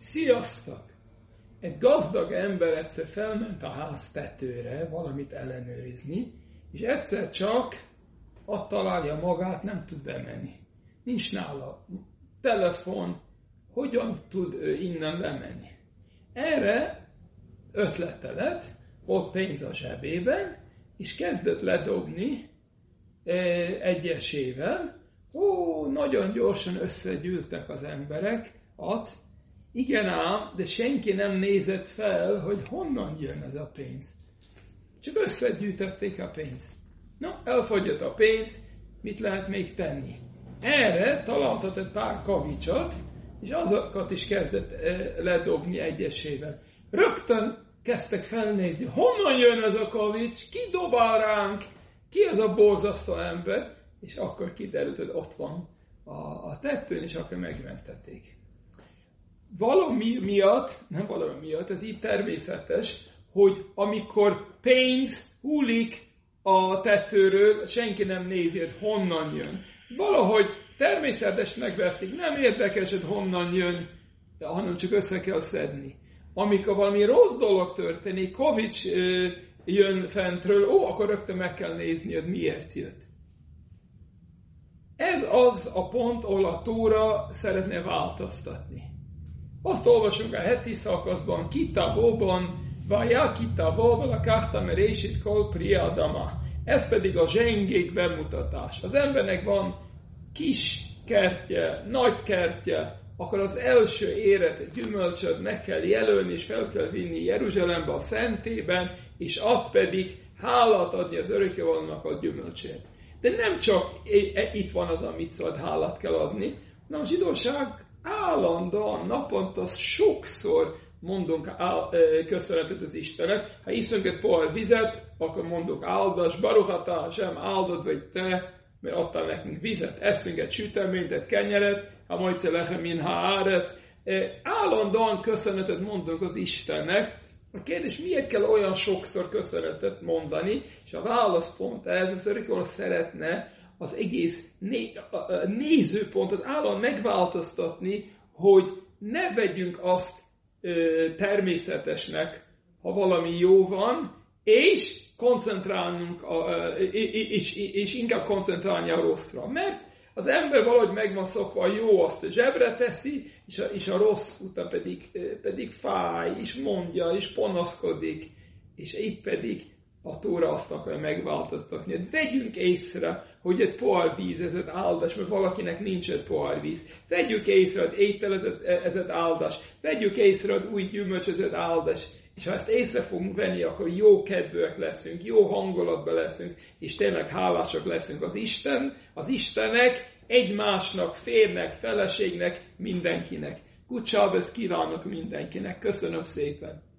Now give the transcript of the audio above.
sziasztok! Egy gazdag ember egyszer felment a ház tetőre valamit ellenőrizni, és egyszer csak ott találja magát, nem tud bemenni. Nincs nála telefon, hogyan tud ő innen bemenni? Erre ötlete lett, volt pénz a zsebében, és kezdett ledobni egyesével. Ó, nagyon gyorsan összegyűltek az emberek, igen ám, de senki nem nézett fel, hogy honnan jön ez a pénz. Csak összegyűjtették a pénzt. Na, elfogyott a pénz, mit lehet még tenni? Erre találtat egy pár kavicsot, és azokat is kezdett ledobni egyesével. Rögtön kezdtek felnézni, honnan jön ez a kavics, ki dobál ránk, ki az a borzasztó ember, és akkor kiderült, hogy ott van a tetőn, és akkor megmentették. Nem valami miatt, ez így természetes, hogy amikor pénz hullik a tetőről, senki nem nézi, hogy honnan jön. Valahogy természetesnek veszik, nem érdekes, hogy honnan jön, hanem csak össze kell szedni. Amikor valami rossz dolog történik, kavics jön fentről, akkor rögtön meg kell nézni, hogy miért jött. Ez az a pont, ahol a Tóra szeretne változtatni. Azt olvasunk a heti szakaszban, Kitavóban, Vajá Kitavóval a Kártam Résit Kol Priadama. Ez pedig a zsengék bemutatás. Az embernek van kis kertje, nagy kertje, akkor az első érett gyümölcsöt meg kell jelölni, és fel kell vinni Jeruzsálembe, a szentélyben, és ott pedig hálát adni az örökkévalónak a gyümölcsét. De nem csak itt van az, amit szóval hálát kell adni, hanem a zsidóság állandóan, naponta sokszor mondunk köszönetet az Istennek. Ha iszünk egy pohár vizet, akkor mondunk áldás, Baruch atá Hashem, áldod vagy te, mert adtál nekünk vizet, eszünk egy süteményt, egy kenyeret, ha majd te lechem min haaretz. Állandóan köszönetet mondunk az Istennek. A kérdés, miért kell olyan sokszor köszönetet mondani, és a válaszpont ez, az örökkévaló szeretne az egész nézőpontot állandóan megváltoztatni, hogy ne vegyünk azt természetesnek, ha valami jó van, és koncentrálnunk, és inkább koncentrálni a rosszra. Mert az ember valahogy meg van szokva, a jó azt zsebre teszi, és a rossz után pedig fáj, és mondja, és panaszkodik, és épp pedig a Tóra azt akarja megváltoztatni. Hát vegyünk észre, hogy egy pohár víz, ez egy áldás, mert valakinek nincs egy pohár víz. Vegyük észre, hogy étel, ez egy áldás. Vegyük észre, hogy új gyümölcs, ez egy áldás. És ha ezt észre fogunk venni, akkor jó kedvűek leszünk, jó hangulatban leszünk, és tényleg hálásak leszünk az Istenek, egymásnak, férnek, feleségnek, mindenkinek. Good Shabbos kívánok mindenkinek. Köszönöm szépen!